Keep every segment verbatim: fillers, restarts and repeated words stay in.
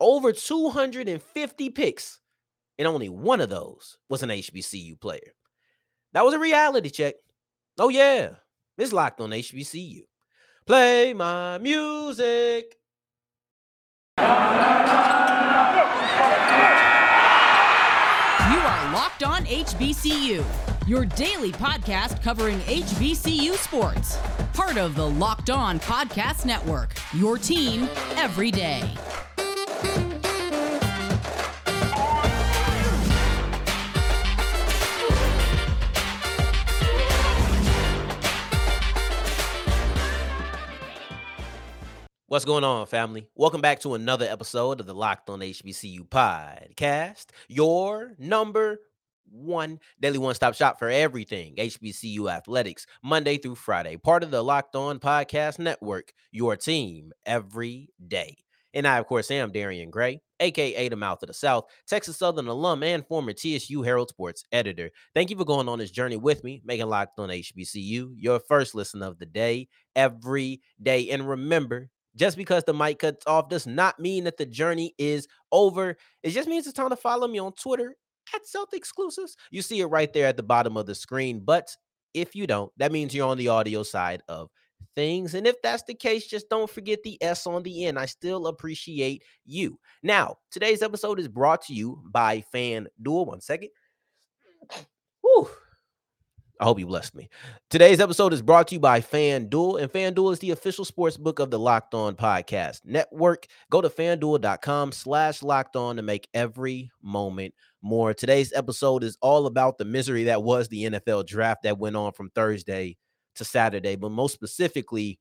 over two hundred fifty picks, and only one of those was an H B C U player. That was a reality check. Oh, yeah. It's Locked On H B C U. Play my music. You are Locked On H B C U, your daily podcast covering H B C U sports. Part of the Locked On Podcast Network, your team every day. What's going on, family? Welcome back to another episode of the Locked On H B C U podcast, your number one daily one-stop shop for everything H B C U athletics, Monday through Friday. Part of the Locked On Podcast Network, your team every day. And I, of course, am Darian Gray, a k a the Mouth of the South, Texas Southern alum and former T S U Herald Sports editor. Thank you for going on this journey with me, making Locked On H B C U your first listen of the day, every day. And remember, just because the mic cuts off does not mean that the journey is over. It just means it's time to follow me on Twitter at Celtic Exclusives. You see it right there at the bottom of the screen. But if you don't, that means you're on the audio side of things. And if that's the case, just don't forget the S on the end. I still appreciate you. Now, today's episode is brought to you by FanDuel. One second. Whew. I hope you blessed me. Today's episode is brought to you by FanDuel, and FanDuel is the official sports book of the Locked On Podcast Network. Go to FanDuel.com slash Locked On to make every moment more. Today's episode is all about the misery that was the N F L draft that went on from Thursday to Saturday, but most specifically,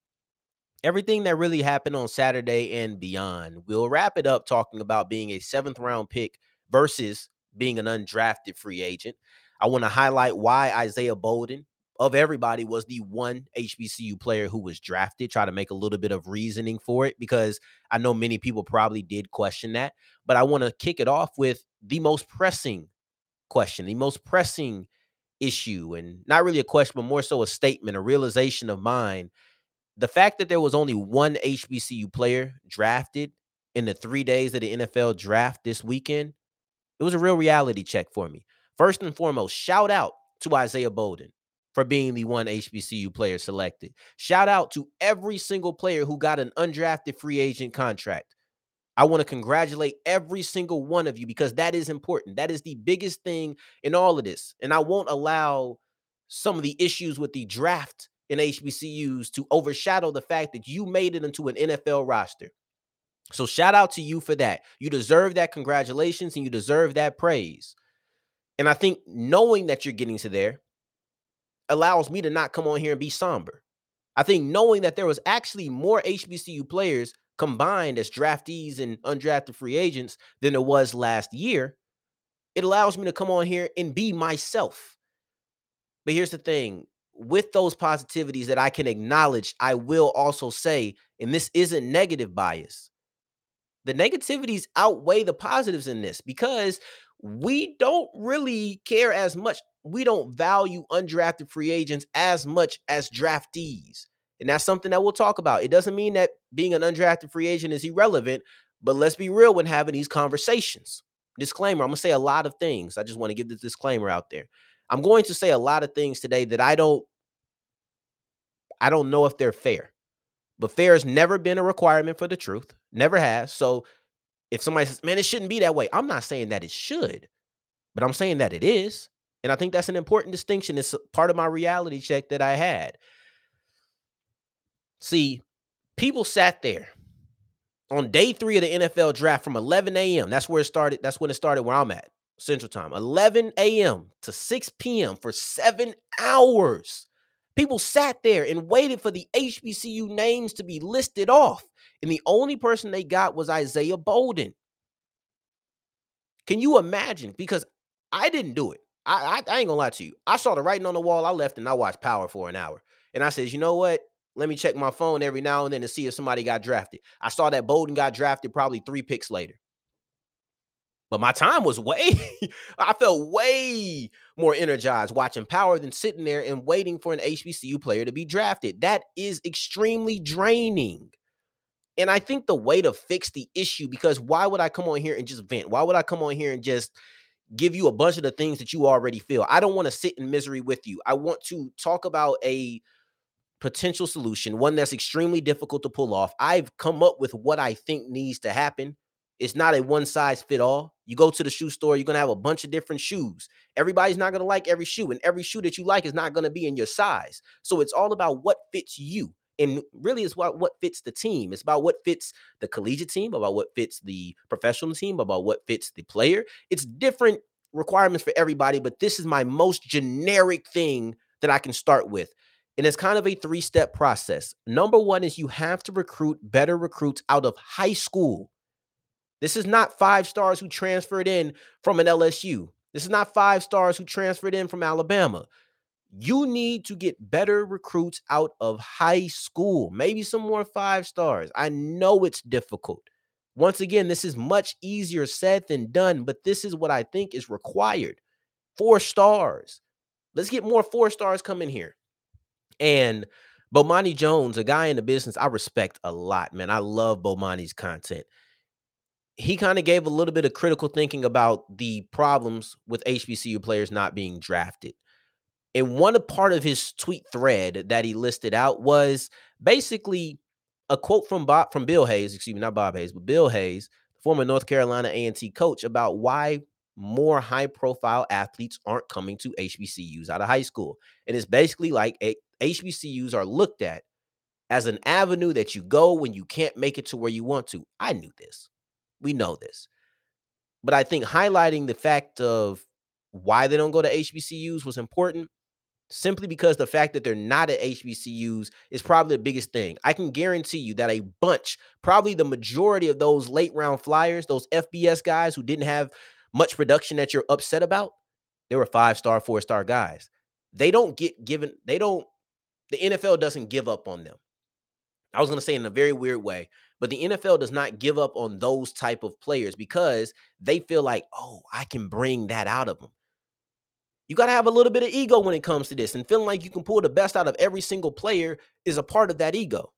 everything that really happened on Saturday and beyond. We'll wrap it up talking about being a seventh round pick versus being an undrafted free agent. I want to highlight why Isaiah Bolden, of everybody, was the one H B C U player who was drafted. Try to make a little bit of reasoning for it, because I know many people probably did question that. But I want to kick it off with the most pressing question, the most pressing issue, and not really a question, but more so a statement, a realization of mine. The fact that there was only one H B C U player drafted in the three days of the N F L draft this weekend, it was a real reality check for me. First and foremost, shout out to Isaiah Bolden for being the one H B C U player selected. Shout out to every single player who got an undrafted free agent contract. I want to congratulate every single one of you, because that is important. That is the biggest thing in all of this. And I won't allow some of the issues with the draft in H B C Us to overshadow the fact that you made it into an N F L roster. So shout out to you for that. You deserve that congratulations, and you deserve that praise. And I think knowing that you're getting to there allows me to not come on here and be somber. I think knowing that there was actually more H B C U players combined as draftees and undrafted free agents than there was last year, it allows me to come on here and be myself. But here's the thing. With those positivities that I can acknowledge, I will also say, and this isn't negative bias, the negativities outweigh the positives in this, because we don't really care as much. We don't value undrafted free agents as much as draftees. And that's something that we'll talk about. It doesn't mean that being an undrafted free agent is irrelevant, but let's be real when having these conversations. Disclaimer, I'm going to say a lot of things. I just want to give this disclaimer out there. I'm going to say a lot of things today that I don't, I don't know if they're fair. But fair has never been a requirement for the truth. Never has. So if somebody says, man, it shouldn't be that way, I'm not saying that it should, but I'm saying that it is. And I think that's an important distinction. It's part of my reality check that I had. See, people sat there on day three of the N F L draft from eleven a.m. That's where it started. That's when it started where I'm at, Central Time, eleven a.m. to six p.m. for seven hours. People sat there and waited for the H B C U names to be listed off. And the only person they got was Isaiah Bolden. Can you imagine? Because I didn't do it. I, I, I ain't gonna lie to you. I saw the writing on the wall. I left and I watched Power for an hour. And I said, you know what? Let me check my phone every now and then to see if somebody got drafted. I saw that Bolden got drafted probably three picks later. But my time was way, I felt way more energized watching Power than sitting there and waiting for an H B C U player to be drafted. That is extremely draining. And I think the way to fix the issue, because why would I come on here and just vent? Why would I come on here and just give you a bunch of the things that you already feel? I don't want to sit in misery with you. I want to talk about a potential solution, one that's extremely difficult to pull off. I've come up with what I think needs to happen. It's not a one size fit all. You go to the shoe store, you're going to have a bunch of different shoes. Everybody's not going to like every shoe, and every shoe that you like is not going to be in your size. So it's all about what fits you. And really it's what, what fits the team. It's about what fits the collegiate team, about what fits the professional team, about what fits the player. It's different requirements for everybody, but this is my most generic thing that I can start with. And it's kind of a three-step process. Number one is you have to recruit better recruits out of high school. This is not five stars who transferred in from an L S U. This is not five stars who transferred in from Alabama. You need to get better recruits out of high school, maybe some more five stars. I know it's difficult. Once again, this is much easier said than done, but this is what I think is required. Four stars. Let's get more four stars come in here. And Bomani Jones, a guy in the business I respect a lot, man. I love Bomani's content. He kind of gave a little bit of critical thinking about the problems with H B C U players not being drafted. And one part of his tweet thread that he listed out was basically a quote from Bob, from Bill Hayes, excuse me, not Bob Hayes, but Bill Hayes, former North Carolina A and T coach, about why more high-profile athletes aren't coming to H B C Us out of high school. And it's basically like a, H B C Us are looked at as an avenue that you go when you can't make it to where you want to. I knew this. We know this. But I think highlighting the fact of why they don't go to H B C Us was important. Simply because the fact that they're not at H B C Us is probably the biggest thing. I can guarantee you that a bunch, probably the majority of those late round flyers, those F B S guys who didn't have much production that you're upset about, they were five-star, four-star guys. They don't get given, they don't, the N F L doesn't give up on them. I was going to say in a very weird way, but the N F L does not give up on those type of players because they feel like, oh, I can bring that out of them. You got to have a little bit of ego when it comes to this, and feeling like you can pull the best out of every single player is a part of that ego.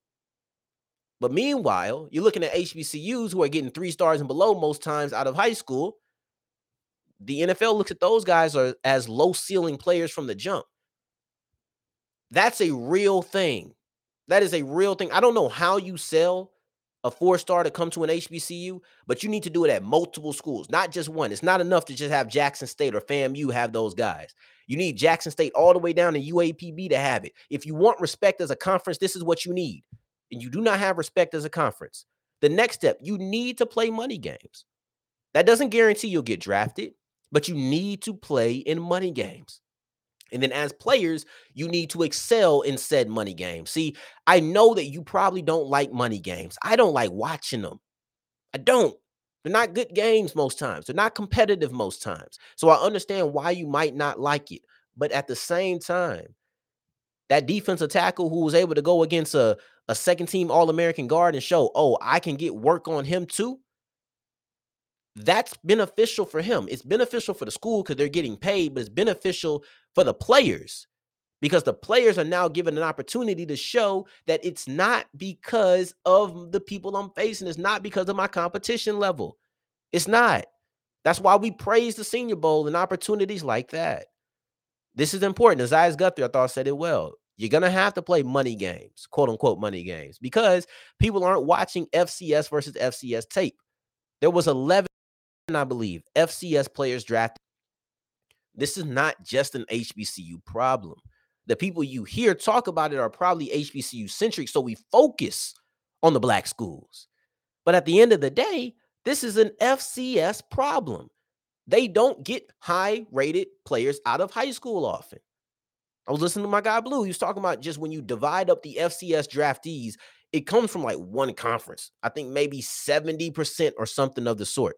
But meanwhile, you're looking at H B C Us who are getting three stars and below most times out of high school. The N F L looks at those guys as low ceiling players from the jump. That's a real thing. That is a real thing. I don't know how you sell a four-star to come to an H B C U, but you need to do it at multiple schools, not just one. It's not enough to just have Jackson State or FAMU have those guys. You need Jackson State all the way down to U A P B to have it. If you want respect as a conference, this is what you need. And you do not have respect as a conference. The next step, you need to play money games. That doesn't guarantee you'll get drafted, but you need to play in money games. And then as players, you need to excel in said money games. See, I know that you probably don't like money games. I don't like watching them. I don't. They're not good games most times. They're not competitive most times. So I understand why you might not like it. But at the same time, that defensive tackle who was able to go against a, a second-team All-American guard and show, oh, I can get work on him too, that's beneficial for him. It's beneficial for the school because they're getting paid, but it's beneficial for the players because the players are now given an opportunity to show that it's not because of the people I'm facing. It's not because of my competition level. It's not. That's why we praise the Senior Bowl and opportunities like that. This is important. As Isaias Guthrie, I thought, said it well. You're going to have to play money games, quote-unquote money games, because people aren't watching F C S versus F C S tape. There was eleven. I believe F C S players drafted. This is not just an H B C U problem. The people you hear talk about it are probably H B C U centric, so we focus on the black schools. But at the end of the day, this is an F C S problem. They don't get high-rated players out of high school often. I was listening to my guy Blue. He was talking about just when you divide up the F C S draftees, it comes from like one conference. I think maybe seventy percent or something of the sort.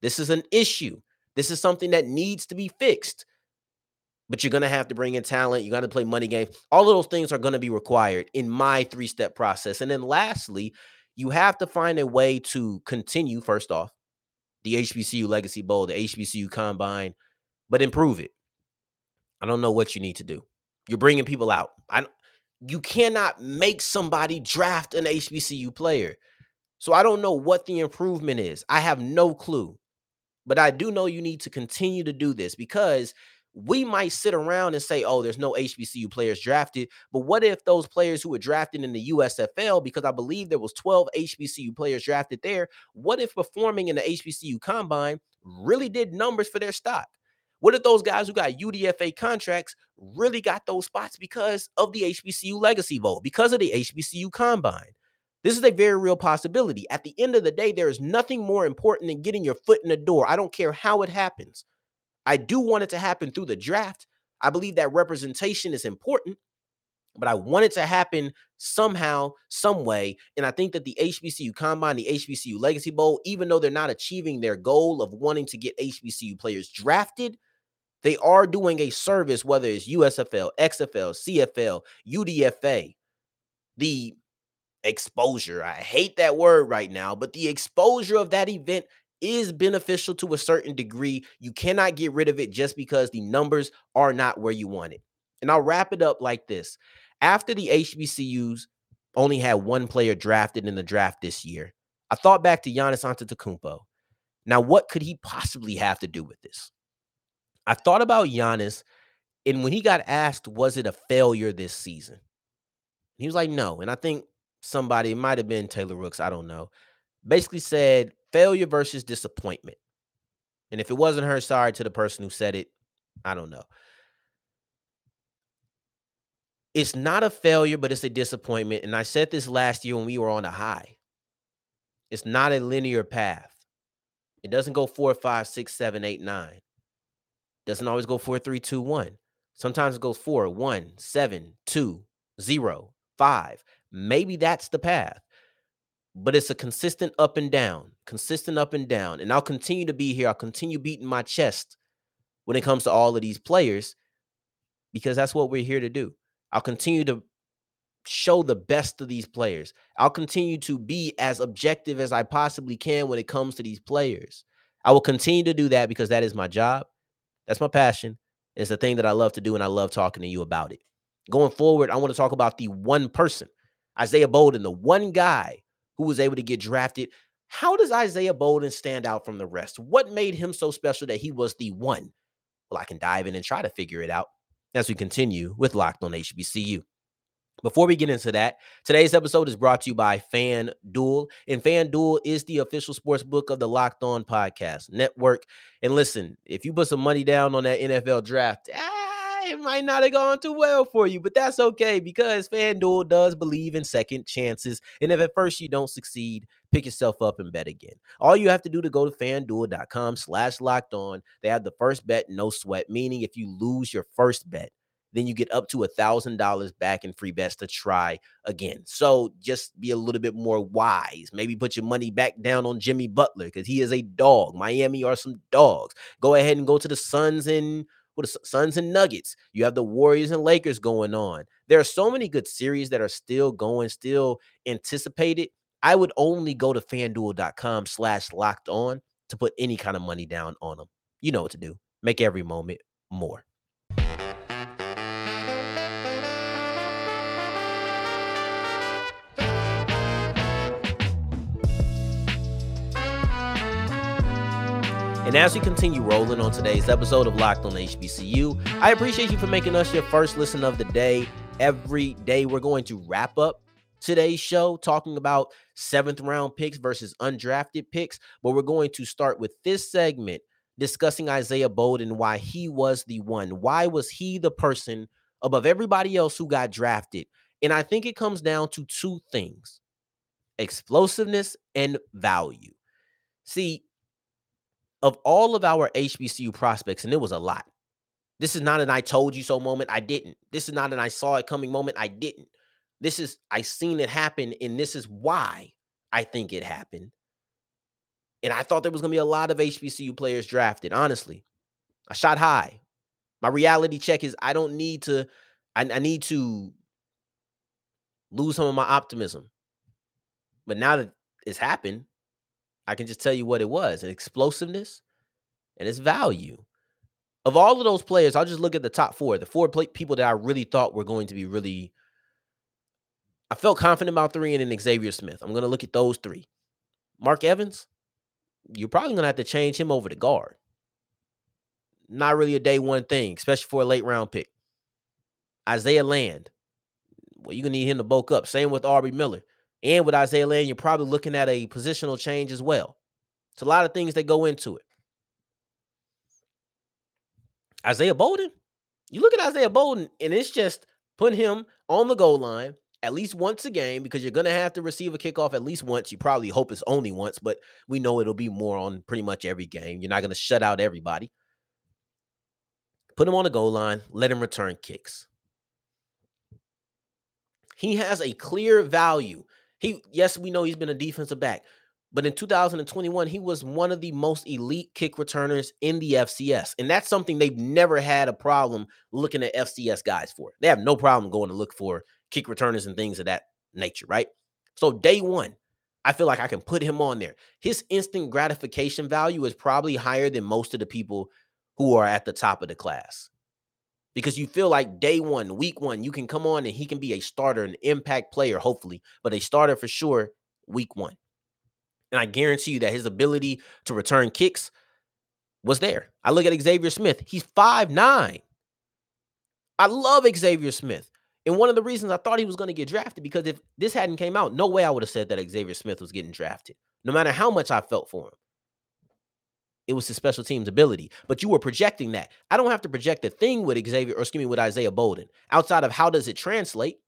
This is an issue. This is something that needs to be fixed. But you're going to have to bring in talent. You got to play money games. All of those things are going to be required in my three-step process. And then lastly, you have to find a way to continue, first off, the H B C U Legacy Bowl, the H B C U Combine, but improve it. I don't know what you need to do. You're bringing people out. I, you cannot make somebody draft an H B C U player. So I don't know what the improvement is. I have no clue. But I do know you need to continue to do this, because we might sit around and say, oh, there's no H B C U players drafted. But what if those players who were drafted in the U S F L, because I believe there was twelve H B C U players drafted there, what if performing in the H B C U Combine really did numbers for their stock? What if those guys who got U D F A contracts really got those spots because of the H B C U Legacy Bowl, because of the H B C U Combine? This is a very real possibility. At the end of the day, there is nothing more important than getting your foot in the door. I don't care how it happens. I do want it to happen through the draft. I believe that representation is important, but I want it to happen somehow, some way. And I think that the H B C U Combine, the H B C U Legacy Bowl, even though they're not achieving their goal of wanting to get H B C U players drafted, they are doing a service, whether it's U S F L, X F L, C F L, U D F A. The exposure, I hate that word right now, but the exposure of that event is beneficial to a certain degree. You cannot get rid of it just because the numbers are not where you want it. And I'll wrap it up like this. After the H B C Us only had one player drafted in the draft this year, I thought back to Giannis Antetokounmpo. Now, what could he possibly have to do with this? I thought about Giannis, and when he got asked, was it a failure this season? He was like, no. And I think somebody, it might have been Taylor Rooks, I don't know, basically said failure versus disappointment. And if it wasn't her, sorry to the person who said it, I don't know. It's not a failure, but it's a disappointment. And I said this last year when we were on a high. It's not a linear path. It doesn't go four, five, six, seven, eight, nine. Doesn't always go four, three, two, one. Sometimes it goes four, one, seven, two, zero, five. Maybe that's the path, but it's a consistent up and down, consistent up and down. And I'll continue to be here. I'll continue beating my chest when it comes to all of these players, because that's what we're here to do. I'll continue to show the best of these players. I'll continue to be as objective as I possibly can when it comes to these players. I will continue to do that because that is my job. That's my passion. It's the thing that I love to do, and I love talking to you about it. Going forward, I want to talk about the one person, Isaiah Bolden, the one guy who was able to get drafted. How does Isaiah Bolden stand out from the rest? What made him so special that he was the one? Well, I can dive in and try to figure it out as we continue with Locked on H B C U. Before we get into that, today's episode is brought to you by FanDuel, and FanDuel is the official sports book of the Locked On Podcast Network. And listen, if you put some money down on that N F L draft, ah, it might not have gone too well for you, but that's okay, because FanDuel does believe in second chances. And if at first you don't succeed, pick yourself up and bet again. All you have to do to go to FanDuel.com slash locked on, they have the first bet, no sweat, meaning if you lose your first bet, then you get up to one thousand dollars back in free bets to try again. So just be a little bit more wise. Maybe put your money back down on Jimmy Butler, because he is a dog. Miami are some dogs. Go ahead and go to the Suns and well, the Suns and Nuggets. You have the Warriors and Lakers going on. There are so many good series that are still going, still anticipated. I would only go to FanDuel.com slash locked on to put any kind of money down on them. You know what to do. Make every moment more. And as we continue rolling on today's episode of Locked on H B C U, I appreciate you for making us your first listen of the day. Every day we're going to wrap up today's show talking about seventh round picks versus undrafted picks. But we're going to start with this segment discussing Isaiah Bolden, why he was the one. Why was he the person above everybody else who got drafted? And I think it comes down to two things: explosiveness and value. See, of all of our H B C U prospects, and it was a lot. This is not an I told you so moment. I didn't. This is not an I saw it coming moment. I didn't. This is I seen it happen, and this is why I think it happened. And I thought there was going to be a lot of H B C U players drafted, honestly. I shot high. My reality check is I don't need to, I, I need to lose some of my optimism. But now that it's happened, I can just tell you what it was: an explosiveness and its value. Of all of those players, I'll just look at the top four, the four play- people that I really thought were going to be really I felt confident about three and then Xavier Smith. I'm going to look at those three. Mark Evans, you're probably going to have to change him over to guard. Not really a day one thing, especially for a late round pick. Isaiah Land, well, you're going to need him to bulk up. Same with Aubrey Miller. And with Isaiah Land, you're probably looking at a positional change as well. It's a lot of things that go into it. Isaiah Bolden, you look at Isaiah Bolden, and it's just putting him on the goal line at least once a game because you're going to have to receive a kickoff at least once. You probably hope it's only once, but we know it'll be more on pretty much every game. You're not going to shut out everybody. Put him on the goal line, let him return kicks. He has a clear value. He, yes, we know he's been a defensive back, but in two thousand twenty-one, he was one of the most elite kick returners in the F C S. And that's something they've never had a problem looking at F C S guys for. They have no problem going to look for kick returners and things of that nature, right? So day one, I feel like I can put him on there. His instant gratification value is probably higher than most of the people who are at the top of the class. Because you feel like day one, week one, you can come on and he can be a starter, an impact player, hopefully, but a starter for sure week one. And I guarantee you that his ability to return kicks was there. I look at Xavier Smith. He's five nine. I love Xavier Smith. And one of the reasons I thought he was going to get drafted, because if this hadn't came out, no way I would have said that Xavier Smith was getting drafted, no matter how much I felt for him. It was his special teams ability, but you were projecting that. I don't have to project a thing with Xavier, or excuse me, with Isaiah Bolden outside of how does it translate,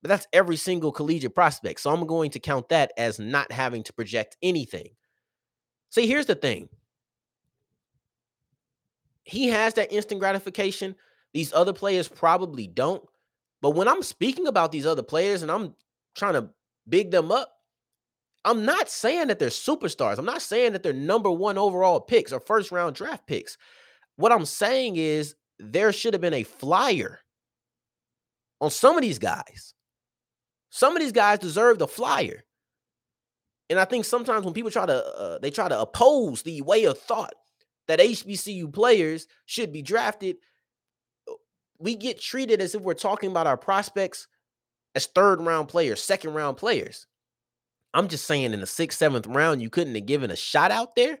but that's every single collegiate prospect. So I'm going to count that as not having to project anything. See, here's the thing. He has that instant gratification. These other players probably don't, but when I'm speaking about these other players and I'm trying to big them up, I'm not saying that they're superstars. I'm not saying that they're number one overall picks or first round draft picks. What I'm saying is there should have been a flyer on some of these guys. Some of these guys deserve the flyer. And I think sometimes when people try to, uh, they try to oppose the way of thought that H B C U players should be drafted, we get treated as if we're talking about our prospects as third round players, second round players. I'm just saying in the sixth, seventh round, you couldn't have given a shot out there.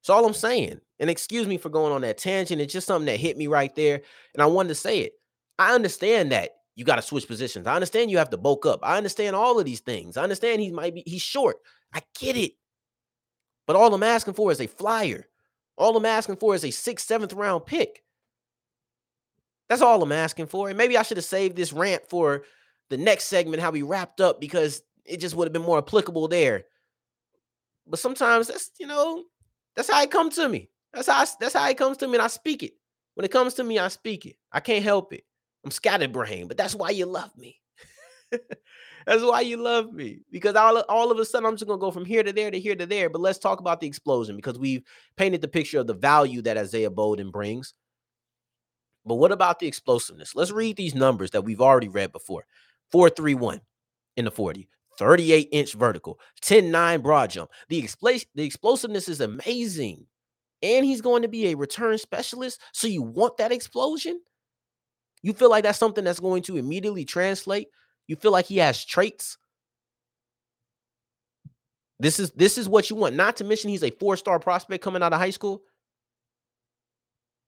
That's all I'm saying. And excuse me for going on that tangent. It's just something that hit me right there. And I wanted to say it. I understand that you got to switch positions. I understand you have to bulk up. I understand all of these things. I understand he might be, he's short. I get it. But all I'm asking for is a flyer. All I'm asking for is a sixth, seventh round pick. That's all I'm asking for. And maybe I should have saved this rant for the next segment, how we wrapped up, because it just would have been more applicable there. But sometimes that's, you know, that's how it comes to me. That's how, I, that's how it comes to me, and I speak it. When it comes to me, I speak it. I can't help it. I'm scatterbrained, but that's why you love me. That's why you love me, because all, all of a sudden I'm just going to go from here to there to here to there. But let's talk about the explosion, because we've painted the picture of the value that Isaiah Bolden brings. But what about the explosiveness? Let's read these numbers that we've already read before. four three one in the forty. thirty-eight inch vertical, ten nine broad jump. The, expl- the explosiveness is amazing. And he's going to be a return specialist. So you want that explosion? You feel like that's something that's going to immediately translate? You feel like he has traits? This is, this is what you want. Not to mention he's a four-star prospect coming out of high school.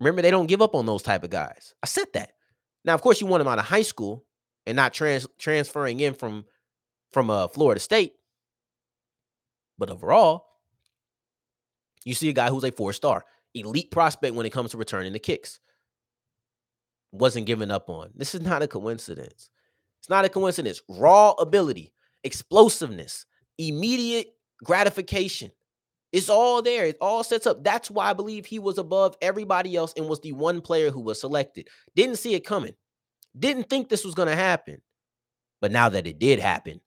Remember, they don't give up on those type of guys. I said that. Now, of course, you want him out of high school and not trans- transferring in from from uh, Florida State. But overall, you see a guy who's a four-star, elite prospect when it comes to returning the kicks. Wasn't given up on. This is not a coincidence. It's not a coincidence. Raw ability, explosiveness, immediate gratification. It's all there. It all sets up. That's why I believe he was above everybody else and was the one player who was selected. Didn't see it coming. Didn't think this was going to happen. But now that it did happen,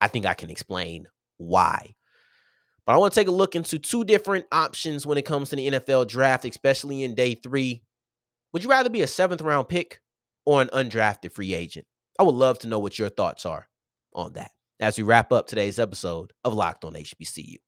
I think I can explain why. But I want to take a look into two different options when it comes to the N F L draft, especially in day three. Would you rather be a seventh round pick or an undrafted free agent? I would love to know what your thoughts are on that as we wrap up today's episode of Locked on H B C U.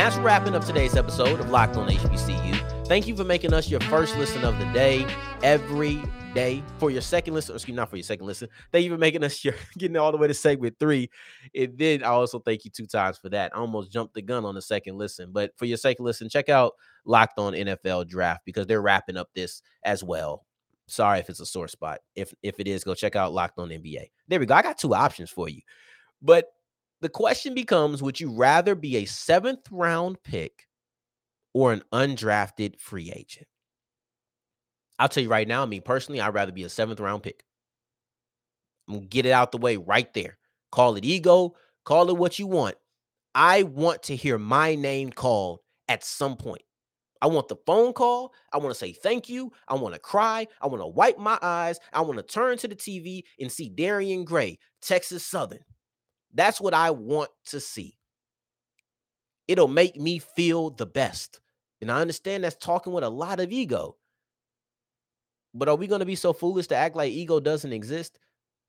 that's wrapping up today's episode of Locked On H B C U. Thank you for making us your first listen of the day every day. For your second listen, excuse me, not for your second listen. Thank you for making us your getting all the way to segment three. And then I also thank you two times for that. I almost jumped the gun on the second listen. But for your second listen, check out Locked On N F L Draft because they're wrapping up this as well. Sorry if it's a sore spot. If if it is, go check out Locked On N B A. There we go. I got two options for you. But the question becomes, would you rather be a seventh round pick or an undrafted free agent? I'll tell you right now, me personally, I'd rather be a seventh round pick. I'm going to get it out the way right there. Call it ego. Call it what you want. I want to hear my name called at some point. I want the phone call. I want to say thank you. I want to cry. I want to wipe my eyes. I want to turn to the T V and see Darian Gray, Texas Southern. That's what I want to see. It'll make me feel the best. And I understand that's talking with a lot of ego. But are we going to be so foolish to act like ego doesn't exist?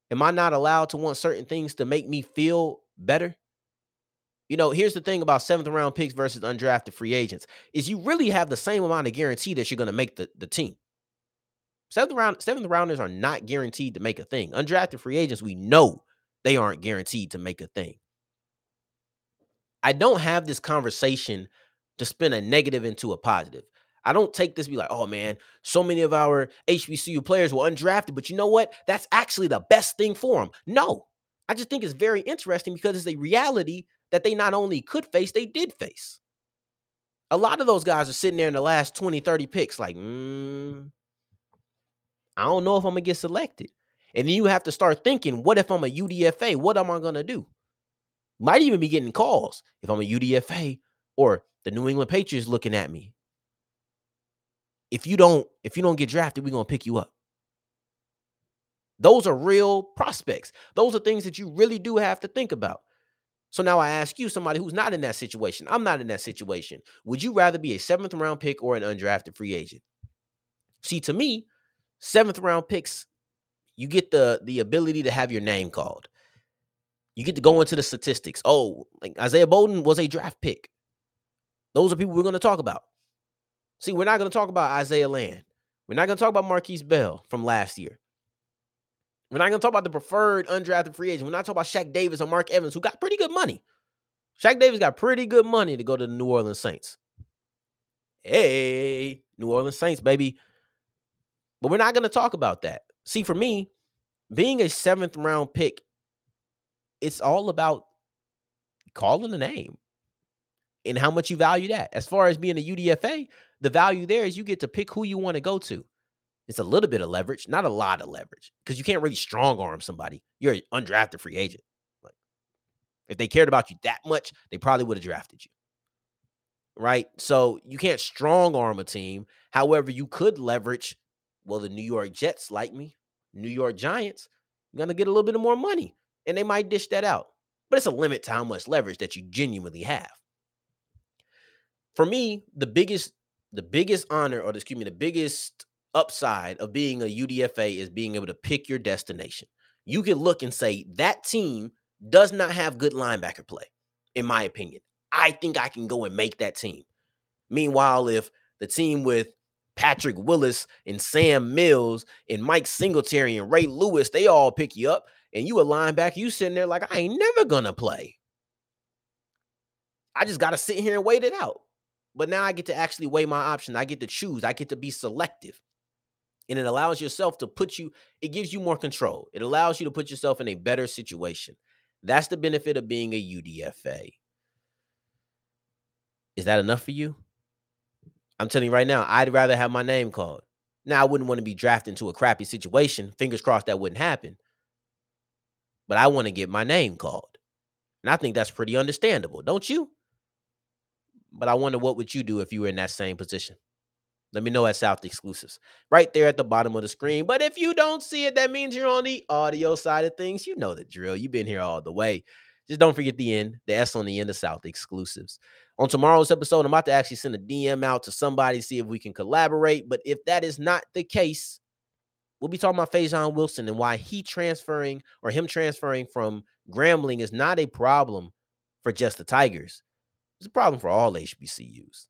Am I not allowed to want certain things to make me feel better? You know, here's the thing about seventh round picks versus undrafted free agents is you really have the same amount of guarantee that you're going to make the, the team. Seventh round, seventh rounders are not guaranteed to make a thing. Undrafted free agents, we know they aren't guaranteed to make a thing. I don't have this conversation to spin a negative into a positive. I don't take this and be like, oh man, so many of our H B C U players were undrafted, but you know what? That's actually the best thing for them. No, I just think it's very interesting because it's a reality that they not only could face, they did face. A lot of those guys are sitting there in the last twenty, thirty picks like, mm, I don't know if I'm going to get selected. And then you have to start thinking, what if I'm a U D F A? What am I going to do? Might even be getting calls if I'm a U D F A or the New England Patriots looking at me. If you don't, if you don't get drafted, we're going to pick you up. Those are real prospects. Those are things that you really do have to think about. So now I ask you, somebody who's not in that situation, I'm not in that situation. Would you rather be a seventh round pick or an undrafted free agent? See, to me, seventh round picks, you get the, the ability to have your name called. You get to go into the statistics. Oh, like Isaiah Bolden was a draft pick. Those are people we're going to talk about. See, we're not going to talk about Isaiah Land. We're not going to talk about Marquise Bell from last year. We're not going to talk about the preferred undrafted free agent. We're not talking about Shaq Davis or Mark Evans, who got pretty good money. Shaq Davis got pretty good money to go to the New Orleans Saints. Hey, New Orleans Saints, baby. But we're not going to talk about that. See, for me, being a seventh round pick, it's all about calling the name and how much you value that. As far as being a U D F A, the value there is you get to pick who you want to go to. It's a little bit of leverage, not a lot of leverage, because you can't really strong arm somebody. You're an undrafted free agent. Like, if they cared about you that much, they probably would have drafted you. Right? So you can't strong arm a team. However, you could leverage, well, the New York Jets like me, New York Giants, you're going to get a little bit more money, and they might dish that out. But it's a limit to how much leverage that you genuinely have. For me, the biggest the biggest honor, or excuse me, the biggest upside of being a U D F A is being able to pick your destination. You can look and say, that team does not have good linebacker play, in my opinion. I think I can go and make that team. Meanwhile, if the team with Patrick Willis and Sam Mills and Mike Singletary and Ray Lewis, they all pick you up, and you a linebacker, you sitting there like, I ain't never going to play. I just got to sit here and wait it out. But now I get to actually weigh my options. I get to choose. I get to be selective. And it allows yourself to put you, it gives you more control. It allows you to put yourself in a better situation. That's the benefit of being a U D F A. Is that enough for you? I'm telling you right now, I'd rather have my name called. Now, I wouldn't want to be drafted into a crappy situation. Fingers crossed that wouldn't happen. But I want to get my name called. And I think that's pretty understandable, don't you? But I wonder, what would you do if you were in that same position? Let me know at South Exclusives, right there at the bottom of the screen. But if you don't see it, that means you're on the audio side of things. You know the drill. You've been here all the way. Just don't forget the end, the S on the end of South Exclusives. On tomorrow's episode, I'm about to actually send a D M out to somebody, see if we can collaborate. But if that is not the case, we'll be talking about Faison Wilson and why he transferring or him transferring from Grambling is not a problem for just the Tigers. It's a problem for all H B C Us.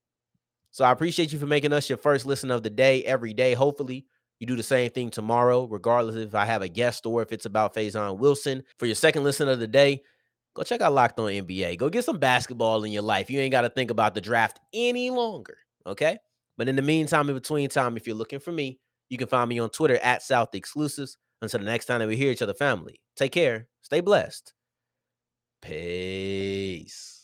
So I appreciate you for making us your first listen of the day every day. Hopefully you do the same thing tomorrow, regardless if I have a guest or if it's about Faison Wilson. For your second listen of the day, go check out Locked On N B A. Go get some basketball in your life. You ain't got to think about the draft any longer, okay? But in the meantime, in between time, if you're looking for me, you can find me on Twitter at South Exclusives. Until the next time that we hear each other, family, take care, stay blessed. Peace.